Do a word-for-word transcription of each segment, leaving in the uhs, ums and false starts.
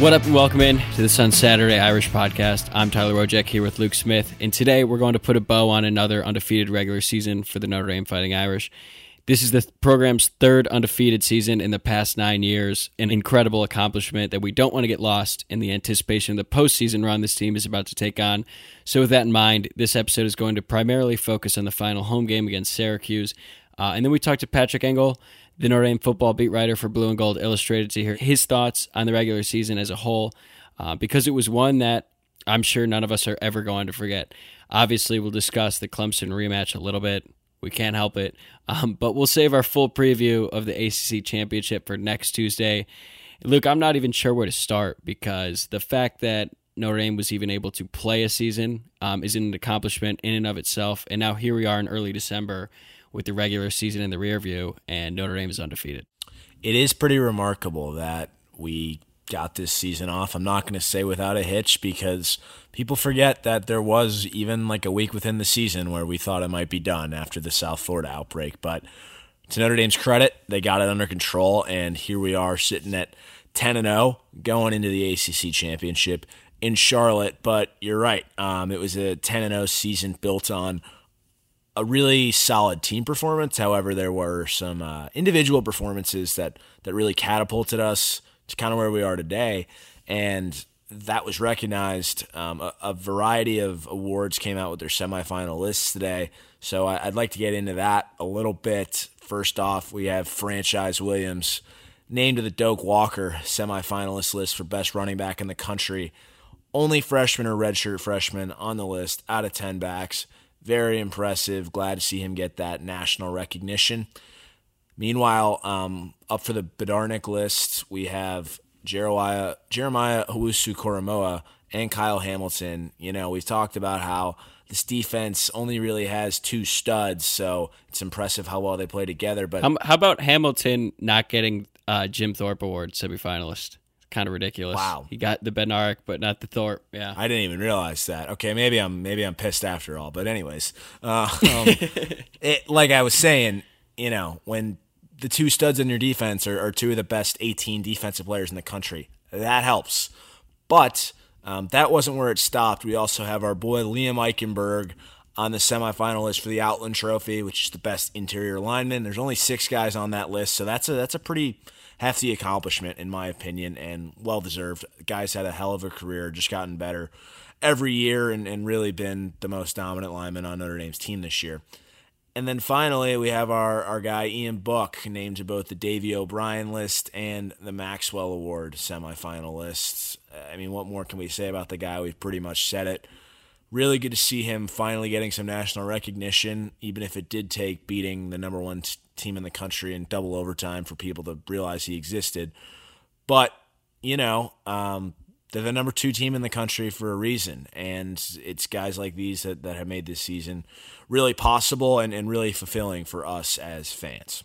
What up and welcome in to the Sun Saturday Irish podcast. I'm Tyler Rojek here with Luke Smith, and today we're going to put a bow on another undefeated regular season for the Notre Dame Fighting Irish. This is the program's third undefeated season in the past nine years, an incredible accomplishment that we don't want to get lost in the anticipation of the postseason run this team is about to take on. So with that in mind, this episode is going to primarily focus on the final home game against Syracuse. Uh, and then we talked to Patrick Engel, the Notre Dame football beat writer for Blue and Gold Illustrated, to hear his thoughts on the regular season as a whole, uh, because it was one that I'm sure none of us are ever going to forget. Obviously, we'll discuss the Clemson rematch a little bit. We can't help it. Um, but we'll save our full preview of the A C C Championship for next Tuesday. Luke, I'm not even sure where to start, because the fact that Notre Dame was even able to play a season um, is an accomplishment in and of itself. And now here we are in early December with the regular season in the rear view, and Notre Dame is undefeated. It is pretty remarkable that we got this season off. I'm not going to say without a hitch, because people forget that there was even like a week within the season where we thought it might be done after the South Florida outbreak. But to Notre Dame's credit, they got it under control, and here we are sitting at ten and oh going into the A C C Championship in Charlotte. But you're right. Um, it was a ten and oh season built on a really solid team performance. However, there were some uh, individual performances that, that really catapulted us to kind of where we are today. And that was recognized. Um, a, a variety of awards came out with their semifinal lists today. So I, I'd like to get into that a little bit. First off, we have Franchise Williams named to the Doak Walker semifinalist list for best running back in the country. Only freshman or redshirt freshman on the list out of ten backs. Very impressive. Glad to see him get that national recognition. Meanwhile, um, up for the Bednarik list, we have Jeremiah, Jeremiah Owusu-Koramoah and Kyle Hamilton. You know, we've talked about how this defense only really has two studs, so it's impressive how well they play together. But um, how about Hamilton not getting uh, Jim Thorpe Award semifinalist? Kind of ridiculous. Wow. He got the Bednarik, but not the Thorpe. Yeah. I didn't even realize that. Okay, maybe I'm maybe I'm pissed after all. But anyways, uh, um, it, like I was saying, you know, when the two studs in your defense are, are two of the best eighteen defensive players in the country, that helps. But um, that wasn't where it stopped. We also have our boy Liam Eichenberg on the semifinal list for the Outland Trophy, which is the best interior lineman. There's only six guys on that list, so that's a that's a pretty hefty accomplishment, in my opinion, and well-deserved. The guy's had a hell of a career, just gotten better every year, and, and really been the most dominant lineman on Notre Dame's team this year. And then finally, we have our, our guy Ian Buck, named to both the Davey O'Brien list and the Maxwell Award semifinal lists. I mean, what more can we say about the guy? We've pretty much said it. Really good to see him finally getting some national recognition, even if it did take beating the number one t- team in the country in double overtime for people to realize he existed. But, you know, um, they're the number two team in the country for a reason, and it's guys like these that, that have made this season really possible and, and really fulfilling for us as fans.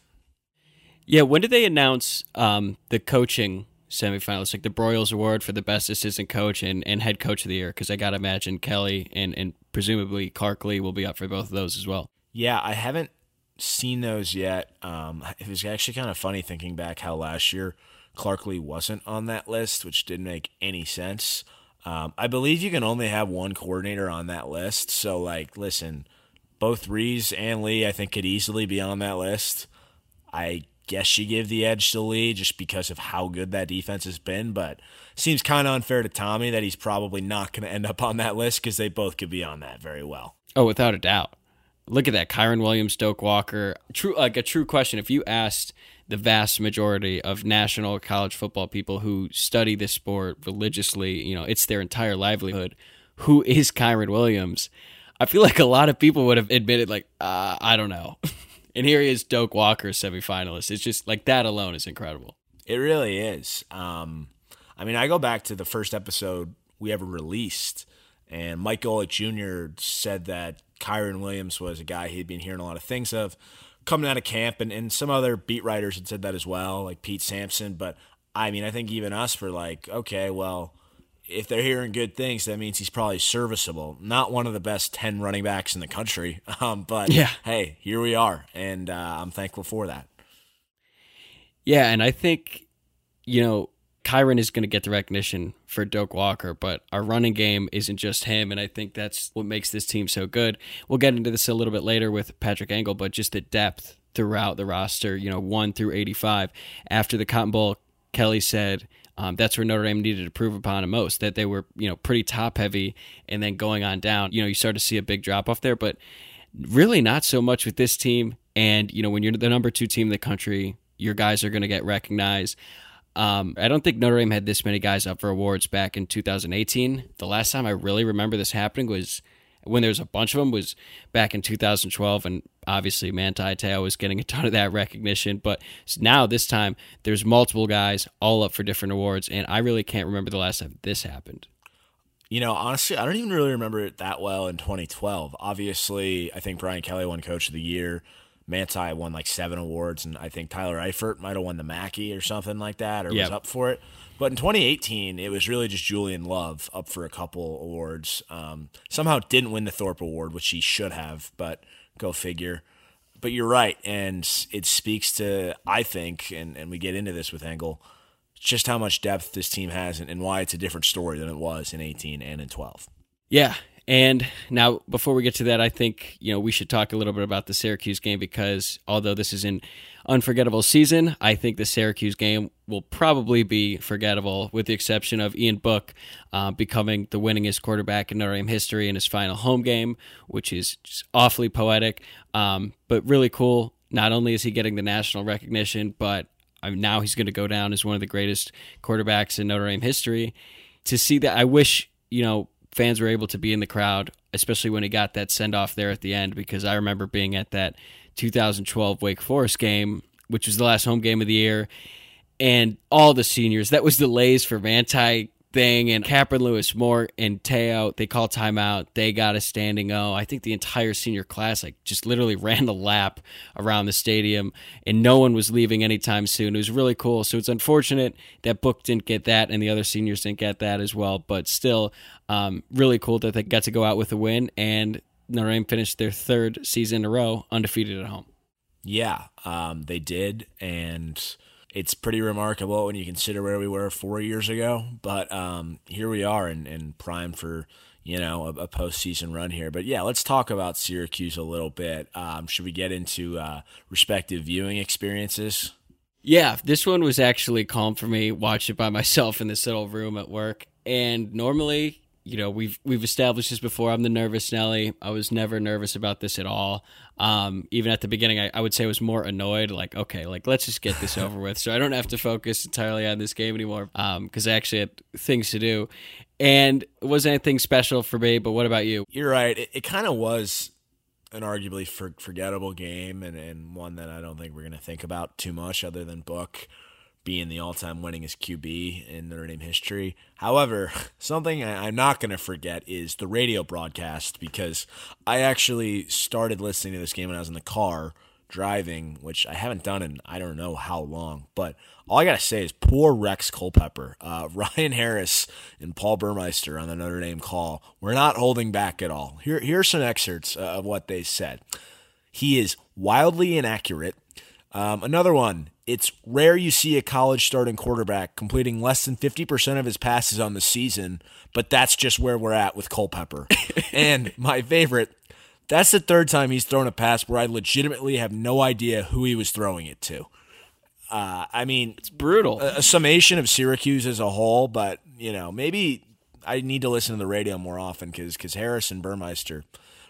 Yeah, when did they announce um, the coaching semifinals, like the Broyles Award for the best assistant coach and, and head coach of the year? Because I got to imagine Kelly and, and presumably Clark Lee will be up for both of those as well. Yeah, I haven't seen those yet. Um, it was actually kind of funny thinking back how last year Clark Lee wasn't on that list, which didn't make any sense. Um, I believe you can only have one coordinator on that list. So, like, listen, both Rees and Lee, I think, could easily be on that list. I guess you give the edge to Lee just because of how good that defense has been, but seems kind of unfair to Tommy that he's probably not going to end up on that list, because they both could be on that very well. Oh, without a doubt. Look at that. Kyren Williams, Doak Walker. True, like a true question. If you asked the vast majority of national college football people who study this sport religiously, you know, it's their entire livelihood, who is Kyren Williams? I feel like a lot of people would have admitted, like, uh, I don't know. And here he is, Doak Walker, semifinalist. It's just like that alone is incredible. It really is. Um, I mean, I go back to the first episode we ever released, and Mike Golick Junior said that Kyren Williams was a guy he'd been hearing a lot of things of coming out of camp, and, and some other beat writers had said that as well, like Pete Sampson. But, I mean, I think even us were like, okay, well, if they're hearing good things, that means he's probably serviceable. Not one of the best ten running backs in the country, um, but yeah. Hey, here we are, and uh, I'm thankful for that. Yeah, and I think, you know, Kyren is going to get the recognition for Doak Walker, but our running game isn't just him, and I think that's what makes this team so good. We'll get into this a little bit later with Patrick Engel, but just the depth throughout the roster, you know, one through eighty-five. After the Cotton Bowl, Kelly said um, that's where Notre Dame needed to prove upon the most, that they were, you know, pretty top-heavy, and then going on down, you know, you start to see a big drop-off there, but really not so much with this team. And, you know, when you're the number two team in the country, your guys are going to get recognized. Um, I don't think Notre Dame had this many guys up for awards back in two thousand eighteen. The last time I really remember this happening was when there was a bunch of them was back in two thousand twelve, and obviously Manti Te'o was getting a ton of that recognition. But now this time there's multiple guys all up for different awards, and I really can't remember the last time this happened. You know, honestly, I don't even really remember it that well in twenty twelve. Obviously, I think Brian Kelly won Coach of the Year. Manti won like seven awards, and I think Tyler Eifert might have won the Mackey or something like that, or yep. was up for it. But in twenty eighteen, it was really just Julian Love up for a couple awards. Um, somehow didn't win the Thorpe Award, which he should have, but go figure. But you're right, and it speaks to, I think, and, and we get into this with Engel, just how much depth this team has and, and why it's a different story than it was in eighteen and in twelve. Yeah. And now, before we get to that, I think, you know, we should talk a little bit about the Syracuse game, because although this is an unforgettable season, I think the Syracuse game will probably be forgettable, with the exception of Ian Book uh, becoming the winningest quarterback in Notre Dame history in his final home game, which is just awfully poetic, um, but really cool. Not only is he getting the national recognition, but now he's going to go down as one of the greatest quarterbacks in Notre Dame history. To see that, I wish, you know, fans were able to be in the crowd, especially when he got that send-off there at the end, because I remember being at that two thousand twelve Wake Forest game, which was the last home game of the year, and all the seniors, that was the Lays for Manti thing, and Capron Lewis, Moore, and Te'o, they called timeout, they got a standing O. I think the entire senior class like just literally ran the lap around the stadium, and no one was leaving anytime soon. It was really cool, so it's unfortunate that Book didn't get that, and the other seniors didn't get that as well, but still um, really cool that they got to go out with a win, and Notre Dame finished their third season in a row undefeated at home. Yeah, um, they did, and it's pretty remarkable when you consider where we were four years ago, but um, here we are in, in prime for, you know, a, a postseason run here. But yeah, let's talk about Syracuse a little bit. Um, should we get into uh, respective viewing experiences? Yeah, this one was actually calm for me. Watched it by myself in this little room at work, and normally, you know, we've we've established this before. I'm the nervous Nelly. I was never nervous about this at all. Um, even at the beginning, I, I would say I was more annoyed. Like, okay, like let's just get this over with, so I don't have to focus entirely on this game anymore. Um, because I actually had things to do, and it wasn't anything special for me. But what about you? You're right. It, it kind of was an arguably for, forgettable game, and, and one that I don't think we're gonna think about too much, other than Book being the all-time winningest Q B in Notre Dame history. However, something I'm not going to forget is the radio broadcast, because I actually started listening to this game when I was in the car driving, which I haven't done in I don't know how long. But all I got to say is poor Rex Culpepper, uh, Ryan Harris, and Paul Burmeister on the Notre Dame call were not holding back at all. Here, here are some excerpts of what they said. He is wildly inaccurate. Um, another one. It's rare you see a college starting quarterback completing less than fifty percent of his passes on the season, but that's just where we're at with Culpepper. And my favorite, that's the third time he's thrown a pass where I legitimately have no idea who he was throwing it to. Uh, I mean, it's brutal. A, a summation of Syracuse as a whole, but you know, maybe I need to listen to the radio more often, because because Harris and Burmeister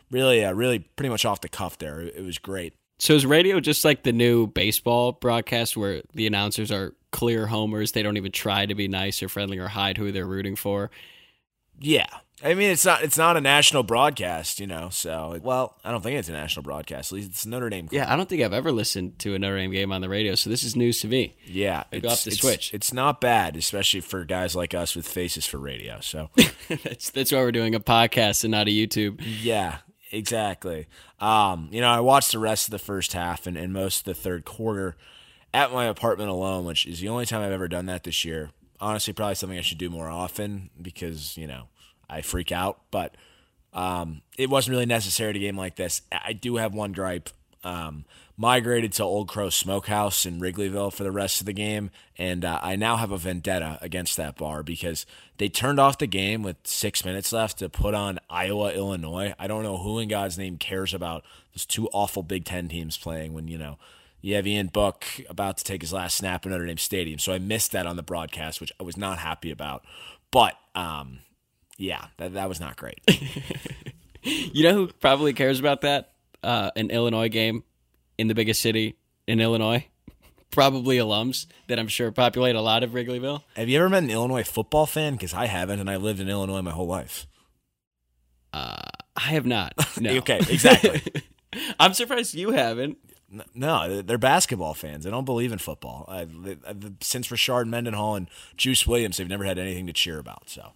really, uh, really pretty much off the cuff there. It, it was great. So is radio just like the new baseball broadcast where the announcers are clear homers? They don't even try to be nice or friendly or hide who they're rooting for. Yeah. I mean, it's not it's not a national broadcast, you know, so, well, I don't think it's a national broadcast. At least it's Notre Dame. Yeah, I don't think I've ever listened to a Notre Dame game on the radio, so this is news to me. Yeah. I go off the switch. It's not bad, especially for guys like us with faces for radio. So that's, that's why we're doing a podcast and not a YouTube. Yeah. Exactly. Um, you know, I watched the rest of the first half and, and most of the third quarter at my apartment alone, which is the only time I've ever done that this year. Honestly, probably something I should do more often, because, you know, I freak out. But um, it wasn't really necessary at a game like this. I do have one gripe. Um, migrated to Old Crow Smokehouse in Wrigleyville for the rest of the game, and uh, I now have a vendetta against that bar because they turned off the game with six minutes left to put on Iowa, Illinois. I don't know who in God's name cares about those two awful Big Ten teams playing when, you know, you have Ian Book about to take his last snap in Notre Dame Stadium. So I missed that on the broadcast, which I was not happy about. But, um, yeah, that, that was not great. You know who probably cares about that? Uh, an Illinois game in the biggest city in Illinois, probably alums that I'm sure populate a lot of Wrigleyville. Have you ever met an Illinois football fan? Because I haven't, and I lived in Illinois my whole life. Uh, I have not. No. Okay, exactly. I'm surprised you haven't. No, they're basketball fans. They don't believe in football. I, I, since Rashard Mendenhall and Juice Williams, they've never had anything to cheer about. So,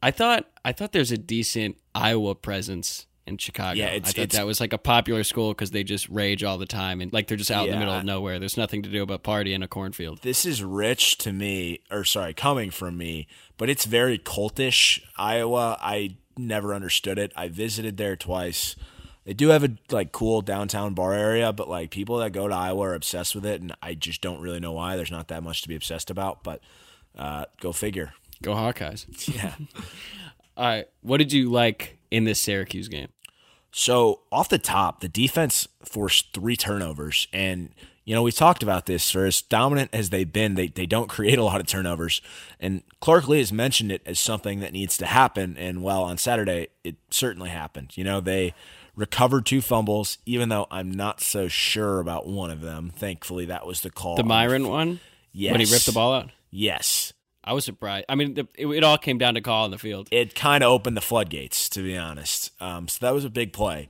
I thought I thought there's a decent Iowa presence in Chicago. Yeah, it's, I thought it's, that was like a popular school because they just rage all the time and like they're just out yeah, in the middle of nowhere. There's nothing to do but party in a cornfield. This is rich to me, or sorry, coming from me, but it's very cultish, Iowa. I never understood it. I visited there twice. They do have a like cool downtown bar area, but like people that go to Iowa are obsessed with it, and I just don't really know why. There's not that much to be obsessed about, but uh, go figure. Go Hawkeyes. Yeah. All right. What did you like in this Syracuse game? So off the top, the defense forced three turnovers. And, you know, we talked about this. For as dominant as they've been, they, they don't create a lot of turnovers. And Clark Lee has mentioned it as something that needs to happen. And, well, on Saturday, it certainly happened. You know, they recovered two fumbles, even though I'm not so sure about one of them. Thankfully, that was the call. The Myron one? Yes. When he ripped the ball out? Yes. I was surprised. I mean, it, it all came down to call on the field. It kind of opened the floodgates, to be honest. Um, so that was a big play.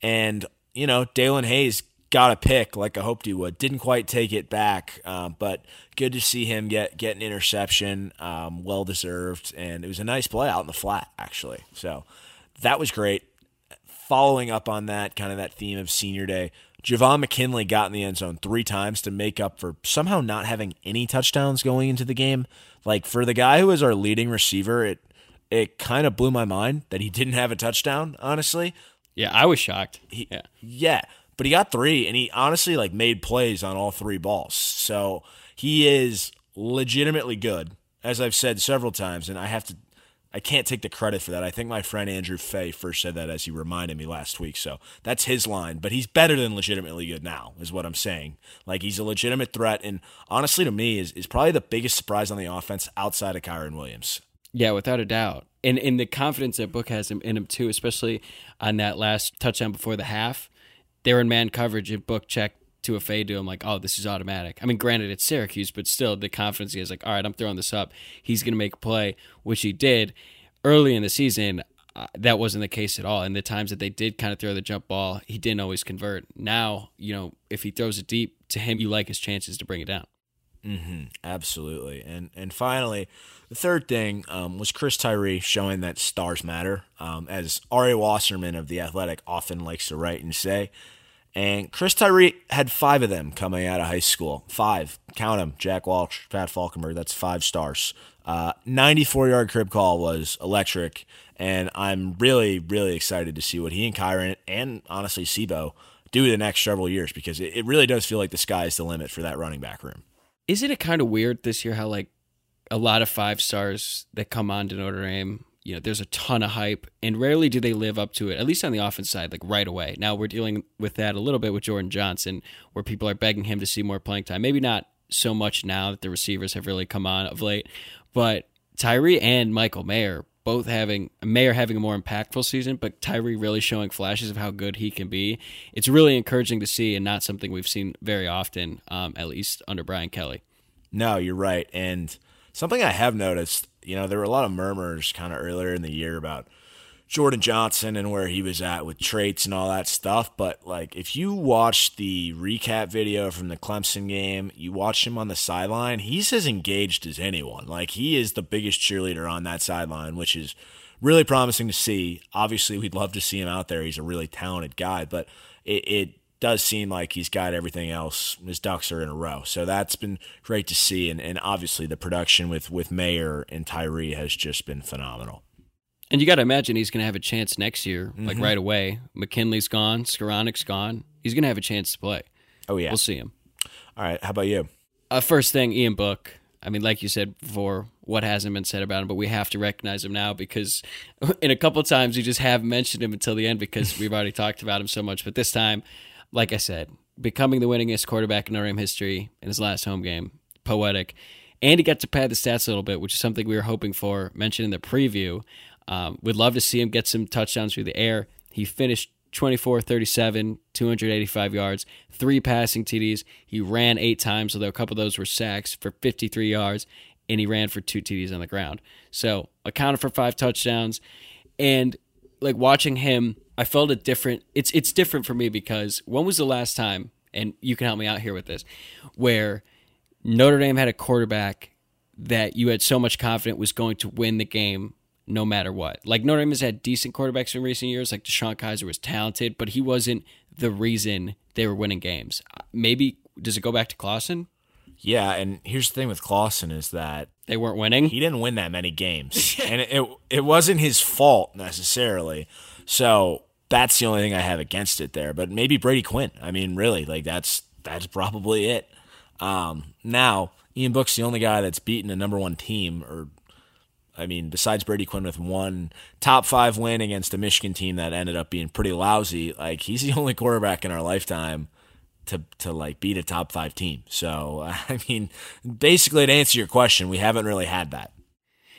And, you know, Dalen Hayes got a pick like I hoped he would. Didn't quite take it back, uh, but good to see him get, get an interception, um, well-deserved. And it was a nice play out in the flat, actually. So that was great. Following up on that, kind of that theme of senior day, Javon McKinley got in the end zone three times to make up for somehow not having any touchdowns going into the game. Like, for the guy who is our leading receiver, it it kind of blew my mind that he didn't have a touchdown, honestly. Yeah, I was shocked. He, yeah. yeah, but he got three, and he honestly, like, made plays on all three balls. So he is legitimately good, as I've said several times, and I have to I can't take the credit for that. I think my friend Andrew Fay first said that as he reminded me last week. So that's his line. But he's better than legitimately good now is what I'm saying. Like, he's a legitimate threat. And honestly, to me, is is probably the biggest surprise on the offense outside of Kyren Williams. Yeah, without a doubt. And, and the confidence that Book has in him, too, especially on that last touchdown before the half. They were in man coverage, and Book checked to a fade to him, like, oh, this is automatic. I mean, granted, it's Syracuse, but still the confidence he has, like, all right, I'm throwing this up. He's going to make a play, which he did. Early in the season, uh, that wasn't the case at all. And the times that they did kind of throw the jump ball, he didn't always convert. Now, you know, if he throws it deep to him, you like his chances to bring it down. Mm-hmm. Absolutely. And and finally, the third thing um, was Chris Tyree showing that stars matter, um, as Ari Wasserman of The Athletic often likes to write and say. And Chris Tyree had five of them coming out of high school. Five. Count them. Jack Walsh, Pat Falconer. That's five stars. Uh, ninety-four-yard crib call was electric. And I'm really, really excited to see what he and Kyren and, honestly, Sebo do the next several years, because it, it really does feel like the sky is the limit for that running back room. Isn't it kind of weird this year how, like, a lot of five stars that come on to Notre Dame, you know, there's a ton of hype, and rarely do they live up to it, at least on the offense side, like right away. Now we're dealing with that a little bit with Jordan Johnson, where people are begging him to see more playing time. Maybe not so much now that the receivers have really come on of late, but Tyree and Michael Mayer both having Mayer having a more impactful season, but Tyree really showing flashes of how good he can be. It's really encouraging to see, and not something we've seen very often, um, at least under Brian Kelly. No, you're right. And something I have noticed, you know, there were a lot of murmurs kind of earlier in the year about Jordan Johnson and where he was at with traits and all that stuff. But, like, if you watch the recap video from the Clemson game, you watch him on the sideline, he's as engaged as anyone. Like, he is the biggest cheerleader on that sideline, which is really promising to see. Obviously, we'd love to see him out there. He's a really talented guy, but it, it does seem like he's got everything else. His ducks are in a row. So that's been great to see. And, and obviously the production with, with Mayer and Tyree has just been phenomenal. And you got to imagine he's going to have a chance next year, mm-hmm. like right away. McKinley's gone. Skoranek's gone. He's going to have a chance to play. Oh, yeah. We'll see him. All right. How about you? Uh, first thing, Ian Book. I mean, like you said before, what hasn't been said about him, but we have to recognize him now because in a couple of times you just have mentioned him until the end because we've already talked about him so much. But this time, like I said, becoming the winningest quarterback in Notre Dame history in his last home game. Poetic. And he got to pad the stats a little bit, which is something we were hoping for, mentioned in the preview. Um, we'd love to see him get some touchdowns through the air. He finished twenty-four thirty-seven, two hundred eighty-five yards, three passing T Ds. He ran eight times, although a couple of those were sacks for fifty-three yards, and he ran for two T Ds on the ground. So accounted for five touchdowns. And like watching him, I felt a different it's it's different for me because when was the last time, and you can help me out here with this, where Notre Dame had a quarterback that you had so much confidence was going to win the game no matter what. Like, Notre Dame has had decent quarterbacks in recent years. Like, DeShone Kizer was talented, but he wasn't the reason they were winning games. Maybe, does it go back to Clausen? Yeah, and here's the thing with Clausen is that they weren't winning. He didn't win that many games, and it, it it wasn't his fault necessarily. So that's the only thing I have against it there. But maybe Brady Quinn. I mean, really, like that's that's probably it. Um, now, Ian Book's the only guy that's beaten a number one team or. I mean, besides Brady Quinn with one top five win against a Michigan team that ended up being pretty lousy, like he's the only quarterback in our lifetime to to like beat a top five team. So, I mean, basically to answer your question, we haven't really had that.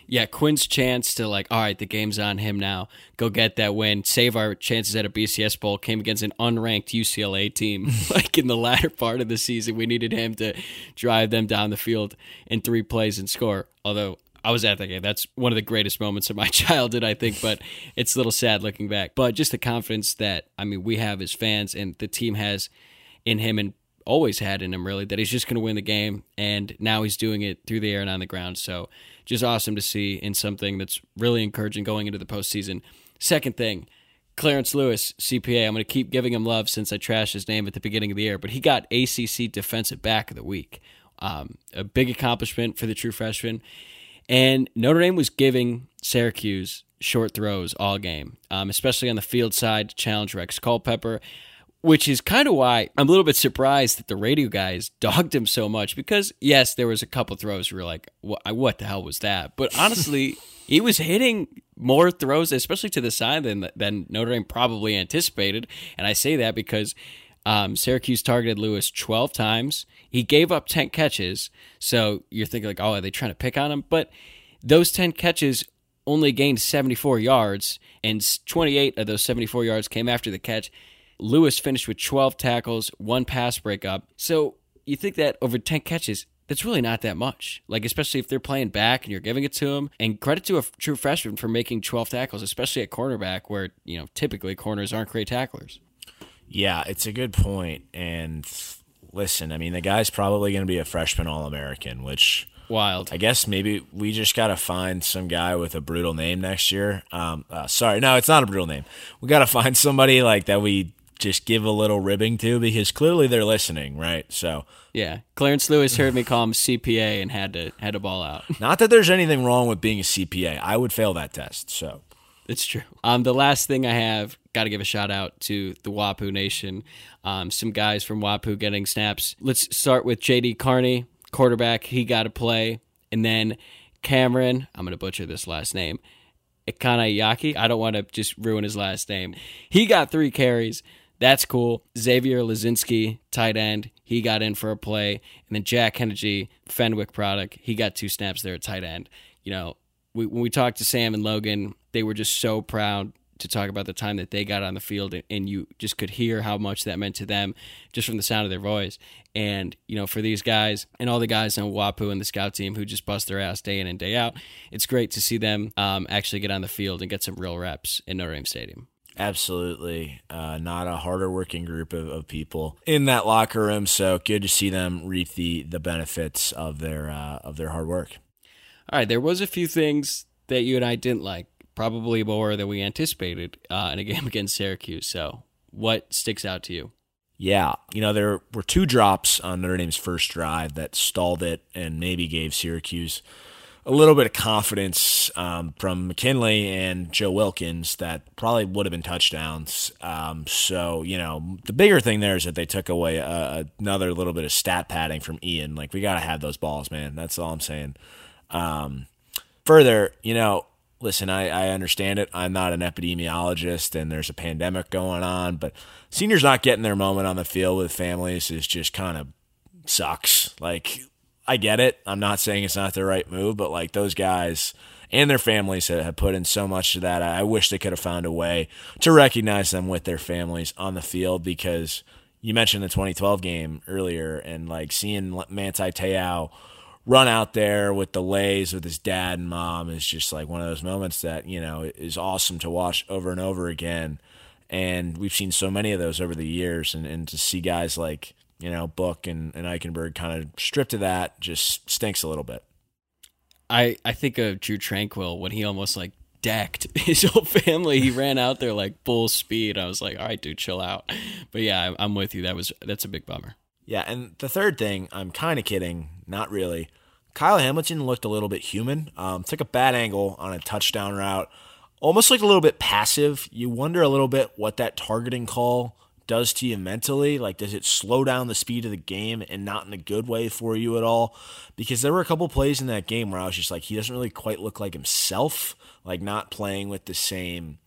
Yeah, Quinn's chance to like, all right, the game's on him now. Go get that win. Save our chances at a B C S Bowl. Came against an unranked U C L A team like in the latter part of the season. We needed him to drive them down the field in three plays and score, although I was at that game. That's one of the greatest moments of my childhood, I think, but it's a little sad looking back. But just the confidence that, I mean, we have as fans and the team has in him and always had in him, really, that he's just going to win the game, and now he's doing it through the air and on the ground. So just awesome to see and something that's really encouraging going into the postseason. Second thing, Clarence Lewis, C P A. I'm going to keep giving him love since I trashed his name at the beginning of the year, but he got A C C Defensive Back of the Week. Um, a big accomplishment for the true freshman. And Notre Dame was giving Syracuse short throws all game, um, especially on the field side to challenge Rex Culpepper, which is kind of why I'm a little bit surprised that the radio guys dogged him so much because, yes, there was a couple throws where you were like, what the hell was that? But honestly, he was hitting more throws, especially to the side, than, than Notre Dame probably anticipated. And I say that because um, Syracuse targeted Lewis twelve times. He gave up ten catches, so you're thinking like, oh, are they trying to pick on him? But those ten catches only gained seventy-four yards, and twenty-eight of those seventy-four yards came after the catch. Lewis finished with twelve tackles, one pass breakup. So you think that over ten catches, that's really not that much, like especially if they're playing back and you're giving it to them. And credit to a true freshman for making twelve tackles, especially at cornerback where, you know, typically corners aren't great tacklers. Yeah, it's a good point, and listen, I mean, the guy's probably going to be a freshman All-American, which wild. I guess maybe we just got to find some guy with a brutal name next year. Um, uh, sorry, no, it's not a brutal name. We got to find somebody like that we just give a little ribbing to because clearly they're listening, right? So yeah, Clarence Lewis heard me call him C P A and had to had to ball out. Not that there's anything wrong with being a C P A. I would fail that test. So it's true. Um, the last thing I have. Got to give a shout out to the W A P U Nation. Um, some guys from W A P U getting snaps. Let's start with J D Carney, quarterback. He got to play. And then Cameron, I'm going to butcher this last name, Ikanayaki. I don't want to just ruin his last name. He got three carries. That's cool. Xavier Lizinski, tight end. He got in for a play. And then Jack Hennigy, Fenwick product. He got two snaps there at tight end. You know, we, when we talked to Sam and Logan, they were just so proud to talk about the time that they got on the field, and you just could hear how much that meant to them just from the sound of their voice. And, you know, for these guys and all the guys on W A P U and the scout team who just bust their ass day in and day out, it's great to see them um, actually get on the field and get some real reps in Notre Dame Stadium. Absolutely. Uh, not a harder working group of, of people in that locker room. So good to see them reap the, the benefits of their, uh, of their hard work. All right. There was a few things that you and I didn't like. Probably more than we anticipated uh, in a game against Syracuse. So what sticks out to you? Yeah, you know, there were two drops on Notre Dame's first drive that stalled it and maybe gave Syracuse a little bit of confidence um, from McKinley and Joe Wilkins that probably would have been touchdowns. Um, so, you know, the bigger thing there is that they took away uh, another little bit of stat padding from Ian. Like, we got to have those balls, man. That's all I'm saying. Um, further, you know, listen, I, I understand it. I'm not an epidemiologist, and there's a pandemic going on, but seniors not getting their moment on the field with families is just kind of sucks. Like, I get it. I'm not saying it's not the right move, but like those guys and their families have put in so much to that. I wish they could have found a way to recognize them with their families on the field, because you mentioned the twenty twelve game earlier, and like seeing Manti Te'o run out there with the Lays with his dad and mom is just like one of those moments that, you know, is awesome to watch over and over again. And we've seen so many of those over the years, and, and to see guys like, you know, Book and, and Eichenberg kind of stripped of that just stinks a little bit. I, I think of Drew Tranquill when he almost like decked his whole family. He ran out there like full speed. I was like, all right, dude, chill out. But yeah, I'm with you. That was, that's a big bummer. Yeah. And the third thing, I'm kind of kidding. Not really. Kyle Hamilton looked a little bit human. Um, took a bad angle on a touchdown route. Almost looked a little bit passive. You wonder a little bit what that targeting call does to you mentally. Like, does it slow down the speed of the game, and not in a good way for you at all? Because there were a couple plays in that game where I was just like, he doesn't really quite look like himself, like not playing with the same,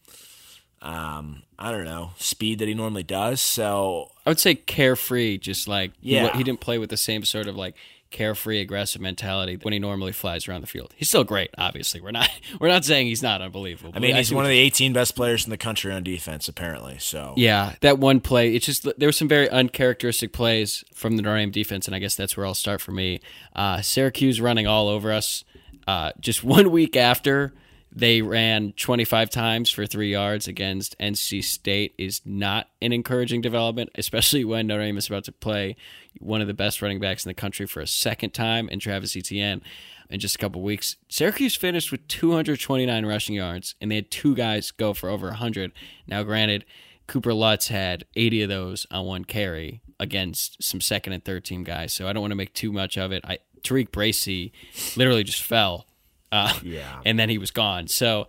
um, I don't know, speed that he normally does. So I would say carefree, just like, yeah, he, he didn't play with the same sort of like carefree, aggressive mentality when he normally flies around the field. He's still great, obviously. We're not we're not saying he's not unbelievable. I mean, he's I one of the eighteen best players in the country on defense, apparently. So yeah, that one play, it's just there were some very uncharacteristic plays from the Notre Dame defense, and I guess that's where I'll start for me. Uh, Syracuse running all over us. Uh, just one week after they ran twenty-five times for three yards against N C State is not an encouraging development, especially when Notre Dame is about to play one of the best running backs in the country for a second time in Travis Etienne in just a couple weeks. Syracuse finished with two hundred twenty-nine rushing yards, and they had two guys go for over one hundred. Now, granted, Cooper Lutz had eighty of those on one carry against some second and third team guys, so I don't want to make too much of it. I, Tariq Bracey literally just fell. Uh, yeah. And then he was gone. So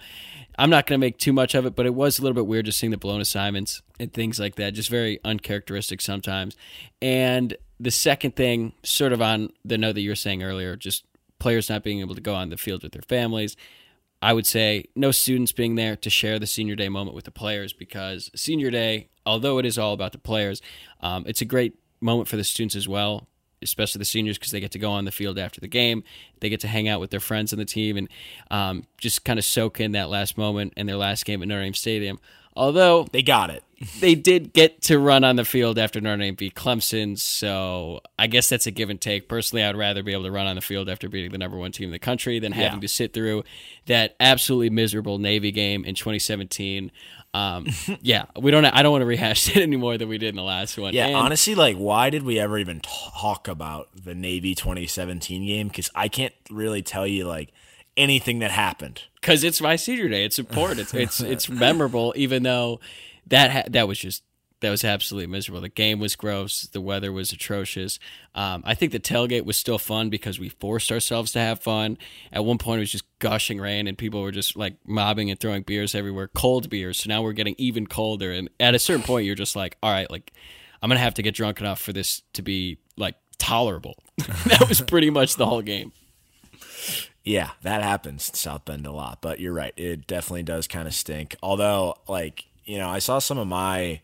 I'm not going to make too much of it, but it was a little bit weird just seeing the blown assignments and things like that, just very uncharacteristic sometimes. And the second thing, sort of on the note that you were saying earlier, just players not being able to go on the field with their families, I would say no students being there to share the senior day moment with the players, because senior day, although it is all about the players, um, it's a great moment for the students as well, especially the seniors, because they get to go on the field after the game. They get to hang out with their friends on the team and um, just kind of soak in that last moment and their last game at Notre Dame Stadium. Although they got it. They did get to run on the field after Notre Dame beat Clemson, so I guess that's a give and take. Personally, I'd rather be able to run on the field after beating the number one team in the country than having yeah. to sit through that absolutely miserable Navy game in twenty seventeen. Um, yeah, we don't. I don't want to rehash it any more than we did in the last one. Yeah, and honestly, like, why did we ever even talk about the Navy twenty seventeen game? Because I can't really tell you, like, anything that happened. Because it's my senior day. It's important. It's it's, it's memorable, even though that ha- that was just that was absolutely miserable. The game was gross. The weather was atrocious. Um, I think the tailgate was still fun because we forced ourselves to have fun. At one point, it was just gushing rain, and people were just like mobbing and throwing beers everywhere, cold beers. So now we're getting even colder. And at a certain point, you're just like, all right, like, I'm going to have to get drunk enough for this to be like tolerable. That was pretty much the whole game. Yeah, that happens in South Bend a lot, but you're right. It definitely does kind of stink. Although, like, you know, I saw some of my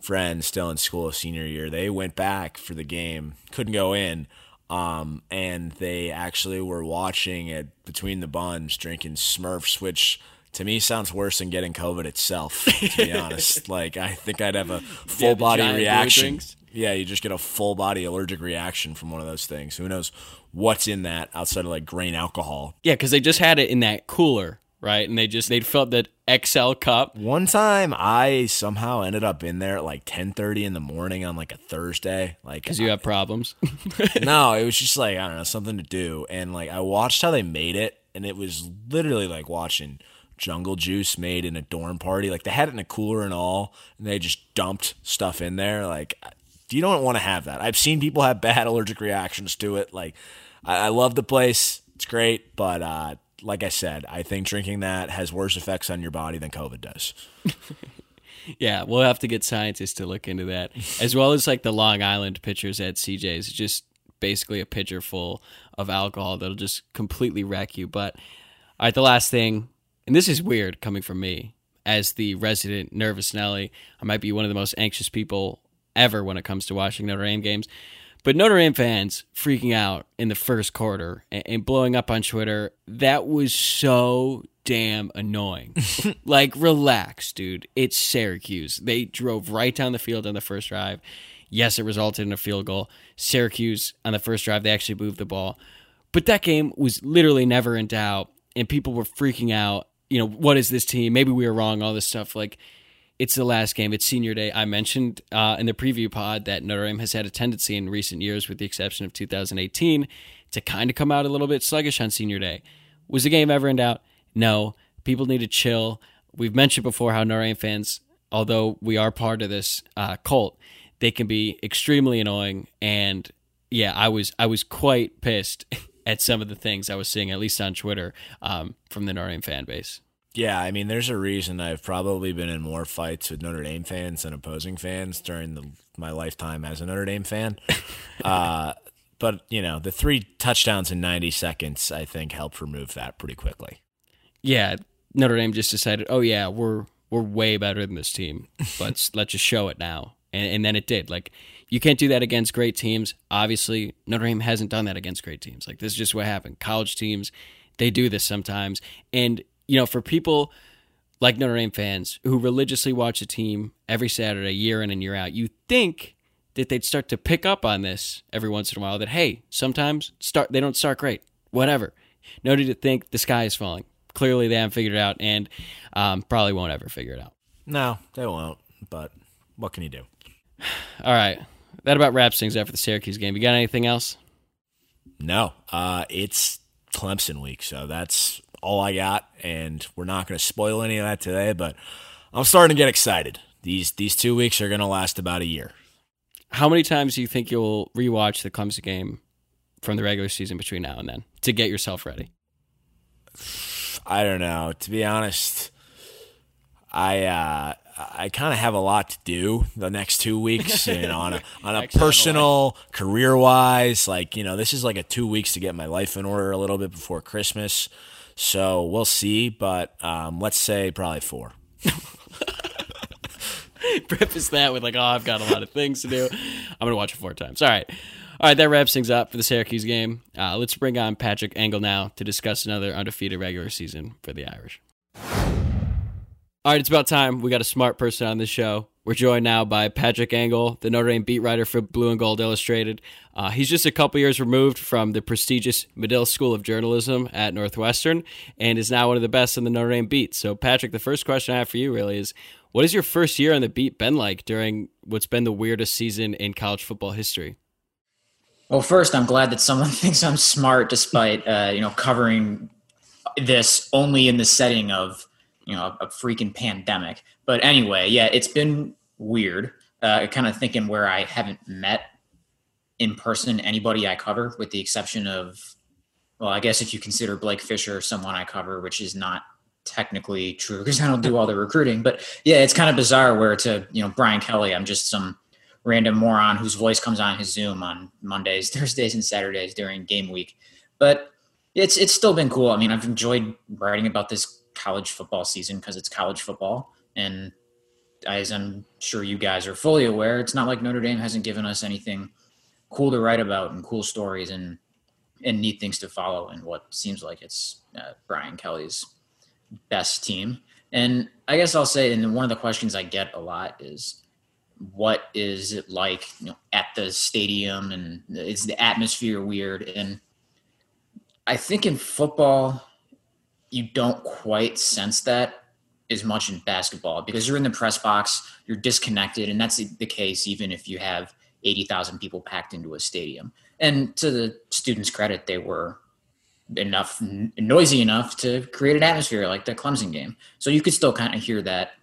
friends still in school senior year. They went back for the game, couldn't go in, um, and they actually were watching it between the buns, drinking Smurfs, which to me sounds worse than getting COVID itself, to be honest. Like, I think I'd have a full-body yeah, reaction. Yeah, you just get a full-body allergic reaction from one of those things. Who knows what's in that outside of, like, grain alcohol. Yeah, because they just had it in that cooler, right? And they just, they'd filled that X L cup. One time, I somehow ended up in there at, like, ten thirty in the morning on, like, a Thursday. Like, because you have problems? No, it was just, like, I don't know, something to do. And, like, I watched how they made it, and it was literally, like, watching Jungle Juice made in a dorm party. Like, they had it in a cooler and all, and they just dumped stuff in there, like... You don't want to have that. I've seen people have bad allergic reactions to it. Like, I, I love the place. It's great, but uh, like I said, I think drinking that has worse effects on your body than COVID does. Yeah, we'll have to get scientists to look into that, as well as like the Long Island pitchers at C J's. Just basically a pitcher full of alcohol that'll just completely wreck you. But all right, the last thing, and this is weird coming from me as the resident nervous Nelly. I might be one of the most anxious people ever when it comes to watching Notre Dame games. But Notre Dame fans freaking out in the first quarter and blowing up on Twitter, that was so damn annoying. Like, relax, dude. It's Syracuse. They drove right down the field on the first drive. Yes, it resulted in a field goal. Syracuse, on the first drive, they actually moved the ball. But that game was literally never in doubt, and people were freaking out. You know, what is this team? Maybe we were wrong, all this stuff. Like, it's the last game. It's senior day. I mentioned uh, in the preview pod that Notre Dame has had a tendency in recent years, with the exception of two thousand eighteen, to kind of come out a little bit sluggish on senior day. Was the game ever in doubt? No. People need to chill. We've mentioned before how Notre Dame fans, although we are part of this uh, cult, they can be extremely annoying. And yeah, I was I was quite pissed at some of the things I was seeing, at least on Twitter, um, from the Notre Dame fan base. Yeah, I mean, there's a reason I've probably been in more fights with Notre Dame fans than opposing fans during the, my lifetime as a Notre Dame fan. uh, but, you know, the three touchdowns in ninety seconds, I think, helped remove that pretty quickly. Yeah, Notre Dame just decided, oh, yeah, we're we're way better than this team. Let's, let's just show it now. And, and then it did. Like, you can't do that against great teams. Obviously, Notre Dame hasn't done that against great teams. Like, this is just what happened. College teams, they do this sometimes. And you know, for people like Notre Dame fans who religiously watch a team every Saturday, year in and year out, you think that they'd start to pick up on this every once in a while, that, hey, sometimes start they don't start great, whatever. No need to think the sky is falling. Clearly they haven't figured it out, and um, probably won't ever figure it out. No, they won't, but what can you do? All right, that about wraps things up for the Syracuse game. You got anything else? No, uh, it's Clemson week, so that's all I got, and we're not going to spoil any of that today, but I'm starting to get excited. These these two weeks are going to last about a year. How many times do you think you'll rewatch the Clemson game from the regular season between now and then to get yourself ready? I don't know. To be honest, I uh, I kind of have a lot to do the next two weeks, and on a, on a personal, career-wise, like, you know, this is like a two weeks to get my life in order a little bit before Christmas. So we'll see, but um, let's say probably four. Preface that with like, oh, I've got a lot of things to do. I'm going to watch it four times. All right. All right, that wraps things up for the Syracuse game. Uh, let's bring on Patrick Engel now to discuss another undefeated regular season for the Irish. All right, it's about time. We got a smart person on this show. We're joined now by Patrick Engel, the Notre Dame beat writer for Blue and Gold Illustrated. Uh, he's just a couple years removed from the prestigious Medill School of Journalism at Northwestern, and is now one of the best on the Notre Dame beat. So, Patrick, the first question I have for you really is, what has your first year on the beat been like during what's been the weirdest season in college football history? Well, first, I'm glad that someone thinks I'm smart, despite uh, you know covering this only in the setting of you know, a, a freaking pandemic. But anyway, yeah, it's been weird. Uh, kind of thinking where I haven't met in person anybody I cover, with the exception of, well, I guess if you consider Blake Fisher someone I cover, which is not technically true because I don't do all the recruiting. But yeah, it's kind of bizarre where to, you know, Brian Kelly, I'm just some random moron whose voice comes on his Zoom on Mondays, Thursdays, and Saturdays during game week. But it's it's still been cool. I mean, I've enjoyed writing about this college football season because it's college football, and as I'm sure you guys are fully aware, it's not like Notre Dame hasn't given us anything cool to write about and cool stories and and neat things to follow in what seems like it's uh, Brian Kelly's best team. And I guess I'll say, and one of the questions I get a lot is, what is it like, you know, at the stadium, and is the atmosphere weird? And I think in football you don't quite sense that as much in basketball, because you're in the press box, you're disconnected. And that's the case even if you have eighty thousand people packed into a stadium. And to the students' credit, they were enough noisy enough to create an atmosphere like the Clemson game. So you could still kind of hear that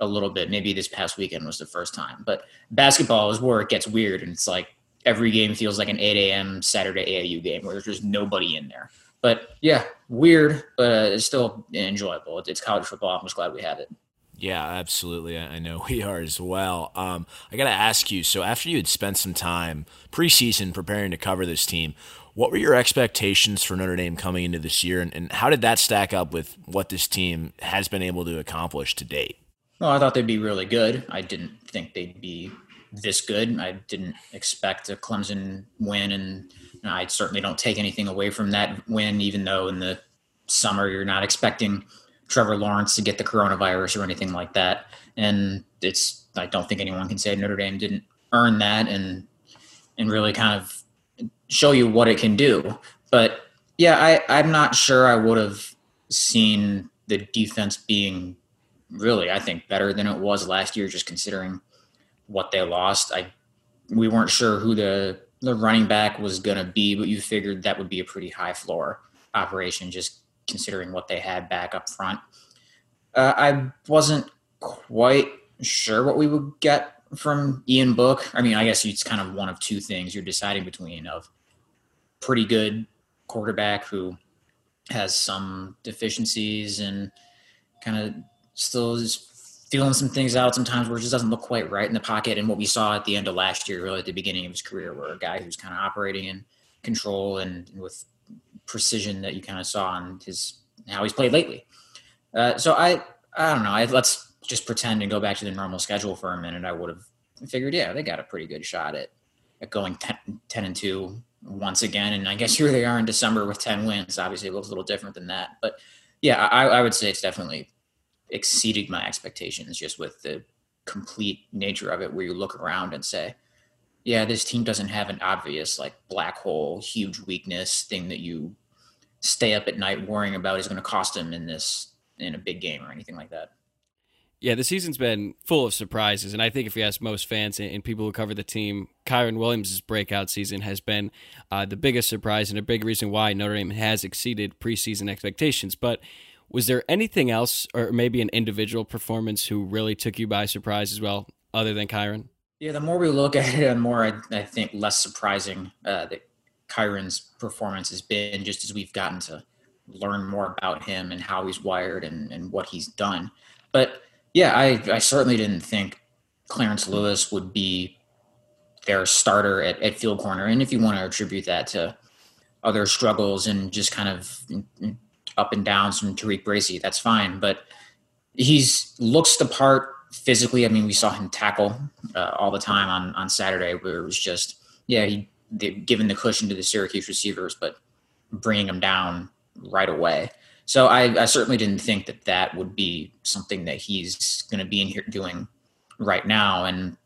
a little bit. Maybe this past weekend was the first time, but basketball is where it gets weird. And it's like every game feels like an eight a.m. Saturday A A U game where there's just nobody in there. But yeah, weird, but it's still enjoyable. It's college football. I'm just glad we have it. Yeah, absolutely. I know we are as well. Um, I got to ask you, so after you had spent some time preseason preparing to cover this team, what were your expectations for Notre Dame coming into this year, and, and how did that stack up with what this team has been able to accomplish to date? Well, I thought they'd be really good. I didn't think they'd be this good. I didn't expect a Clemson win, and I certainly don't take anything away from that win, even though in the summer you're not expecting Trevor Lawrence to get the coronavirus or anything like that. And it's, I don't think anyone can say Notre Dame didn't earn that and and really kind of show you what it can do. But yeah, I, I'm not sure I would have seen the defense being really, I think, better than it was last year, just considering what they lost. I we weren't sure who the, the running back was going to be, but you figured that would be a pretty high floor operation, just considering what they had back up front. Uh, I wasn't quite sure what we would get from Ian Book. I mean, I guess it's kind of one of two things you're deciding between, of pretty good quarterback who has some deficiencies and kind of still is feeling some things out sometimes where it just doesn't look quite right in the pocket. And what we saw at the end of last year, really at the beginning of his career, where a guy who's kind of operating in control and with precision that you kind of saw in his, how he's played lately. Uh, so I, I don't know. I, let's just pretend and go back to the normal schedule for a minute. I would have figured, yeah, they got a pretty good shot at, at going ten and two once again. And I guess here they are in December with ten wins. Obviously it looks a little different than that, but yeah, I, I would say it's definitely exceeded my expectations, just with the complete nature of it, where you look around and say, yeah, this team doesn't have an obvious like black hole, huge weakness thing that you stay up at night worrying about is going to cost them in this, in a big game or anything like that. Yeah, the season's been full of surprises, and I think if you ask most fans and people who cover the team, Kyren Williams' breakout season has been uh, the biggest surprise and a big reason why Notre Dame has exceeded preseason expectations. But was there anything else, or maybe an individual performance, who really took you by surprise as well, other than Kyren? Yeah, the more we look at it, the more I, I think less surprising uh, that Kyren's performance has been, just as we've gotten to learn more about him and how he's wired and, and what he's done. But yeah, I, I certainly didn't think Clarence Lewis would be their starter at, at field corner. And if you want to attribute that to other struggles and just kind of – up and down from Tariq Bracey, that's fine. But he's looks the part physically. I mean, we saw him tackle uh, all the time on, on Saturday, where it was just, yeah, he given the cushion to the Syracuse receivers, but bringing them down right away. So I, I certainly didn't think that that would be something that he's going to be in here doing right now. And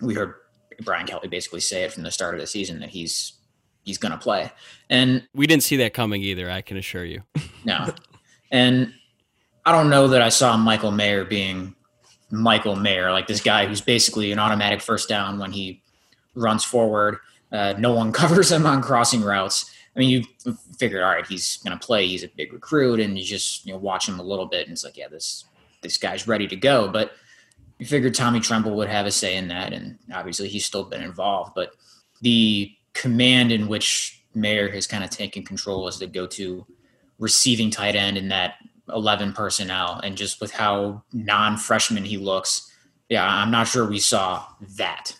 we heard Brian Kelly basically say it from the start of the season that he's, he's going to play. And we didn't see that coming either, I can assure you. No. And I don't know that I saw Michael Mayer being Michael Mayer, like this guy who's basically an automatic first down when he runs forward. Uh, no one covers him on crossing routes. I mean, you figured, all right, he's going to play. He's a big recruit, and you just, you know, watch him a little bit, and it's like, yeah, this, this guy's ready to go. But you figured Tommy Tremble would have a say in that, and obviously he's still been involved. But the command in which Mayer has kind of taken control as the go-to receiving tight end in that eleven personnel, and just with how non-freshman he looks, yeah, I'm not sure we saw that.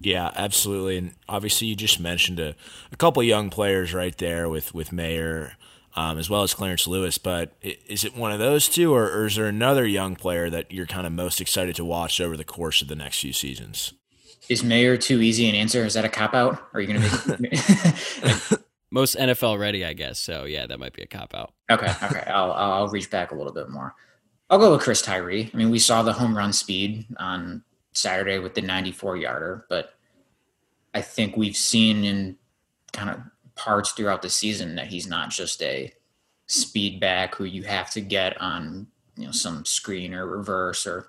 Yeah, absolutely. And obviously you just mentioned a, a couple of young players right there with, with Mayer um, as well as Clarence Lewis, but is it one of those two, or, or is there another young player that you're kind of most excited to watch over the course of the next few seasons? Is Mayer too easy an answer? Is that a cop-out? Are you going to make most N F L ready, I guess. So, yeah, that might be a cop-out. Okay, okay. I'll, I'll reach back a little bit more. I'll go with Chris Tyree. I mean, we saw the home run speed on Saturday with the ninety-four yarder, but I think we've seen in kind of parts throughout the season that he's not just a speed back who you have to get on, you know, some screen or reverse or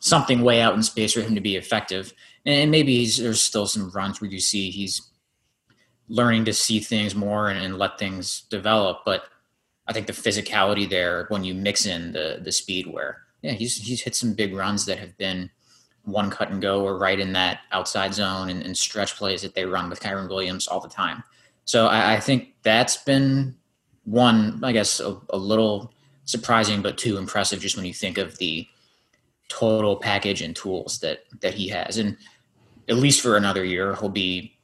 something way out in space for him to be effective. And maybe he's, there's still some runs where you see he's learning to see things more and, and let things develop. But I think the physicality there, when you mix in the the speed, where, yeah, he's he's hit some big runs that have been one cut and go or right in that outside zone and, and stretch plays that they run with Kyren Williams all the time. So I, I think that's been one, I guess, a, a little surprising, but two, impressive just when you think of the total package and tools that, that he has. And at least for another year, he'll be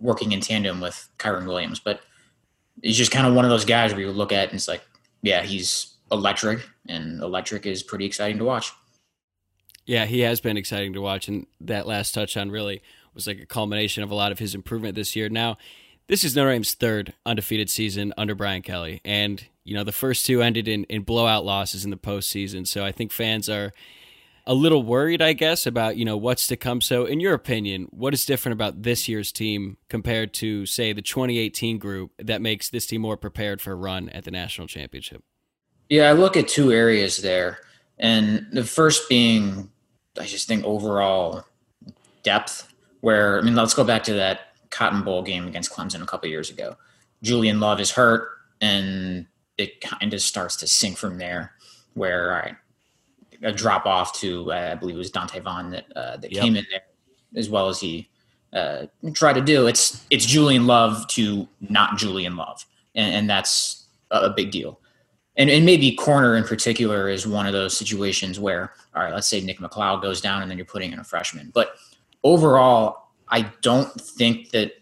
working in tandem with Kyren Williams. But he's just kind of one of those guys where you look at and it's like, yeah, he's electric, and electric is pretty exciting to watch. Yeah, he has been exciting to watch, and that last touchdown really was like a culmination of a lot of his improvement this year. Now, this is Notre Dame's third undefeated season under Brian Kelly, and you know the first two ended in, in blowout losses in the postseason, so I think fans are a little worried, I guess, about you know what's to come. So in your opinion, what is different about this year's team compared to, say, the twenty eighteen group that makes this team more prepared for a run at the national championship? Yeah, I look at two areas there, and the first being, I just think, overall depth, where, I mean, let's go back to that Cotton Bowl game against Clemson a couple of years ago. Julian Love is hurt, and it kind of starts to sink from there, where all right, a drop off to, uh, I believe it was Dante Vaughn that uh, that yep. came in there as well as he uh, tried to do. It's it's Julian Love to not Julian Love, and, and that's a big deal. And, and maybe corner in particular is one of those situations where, all right, let's say Nick McLeod goes down and then you're putting in a freshman. But overall, I don't think that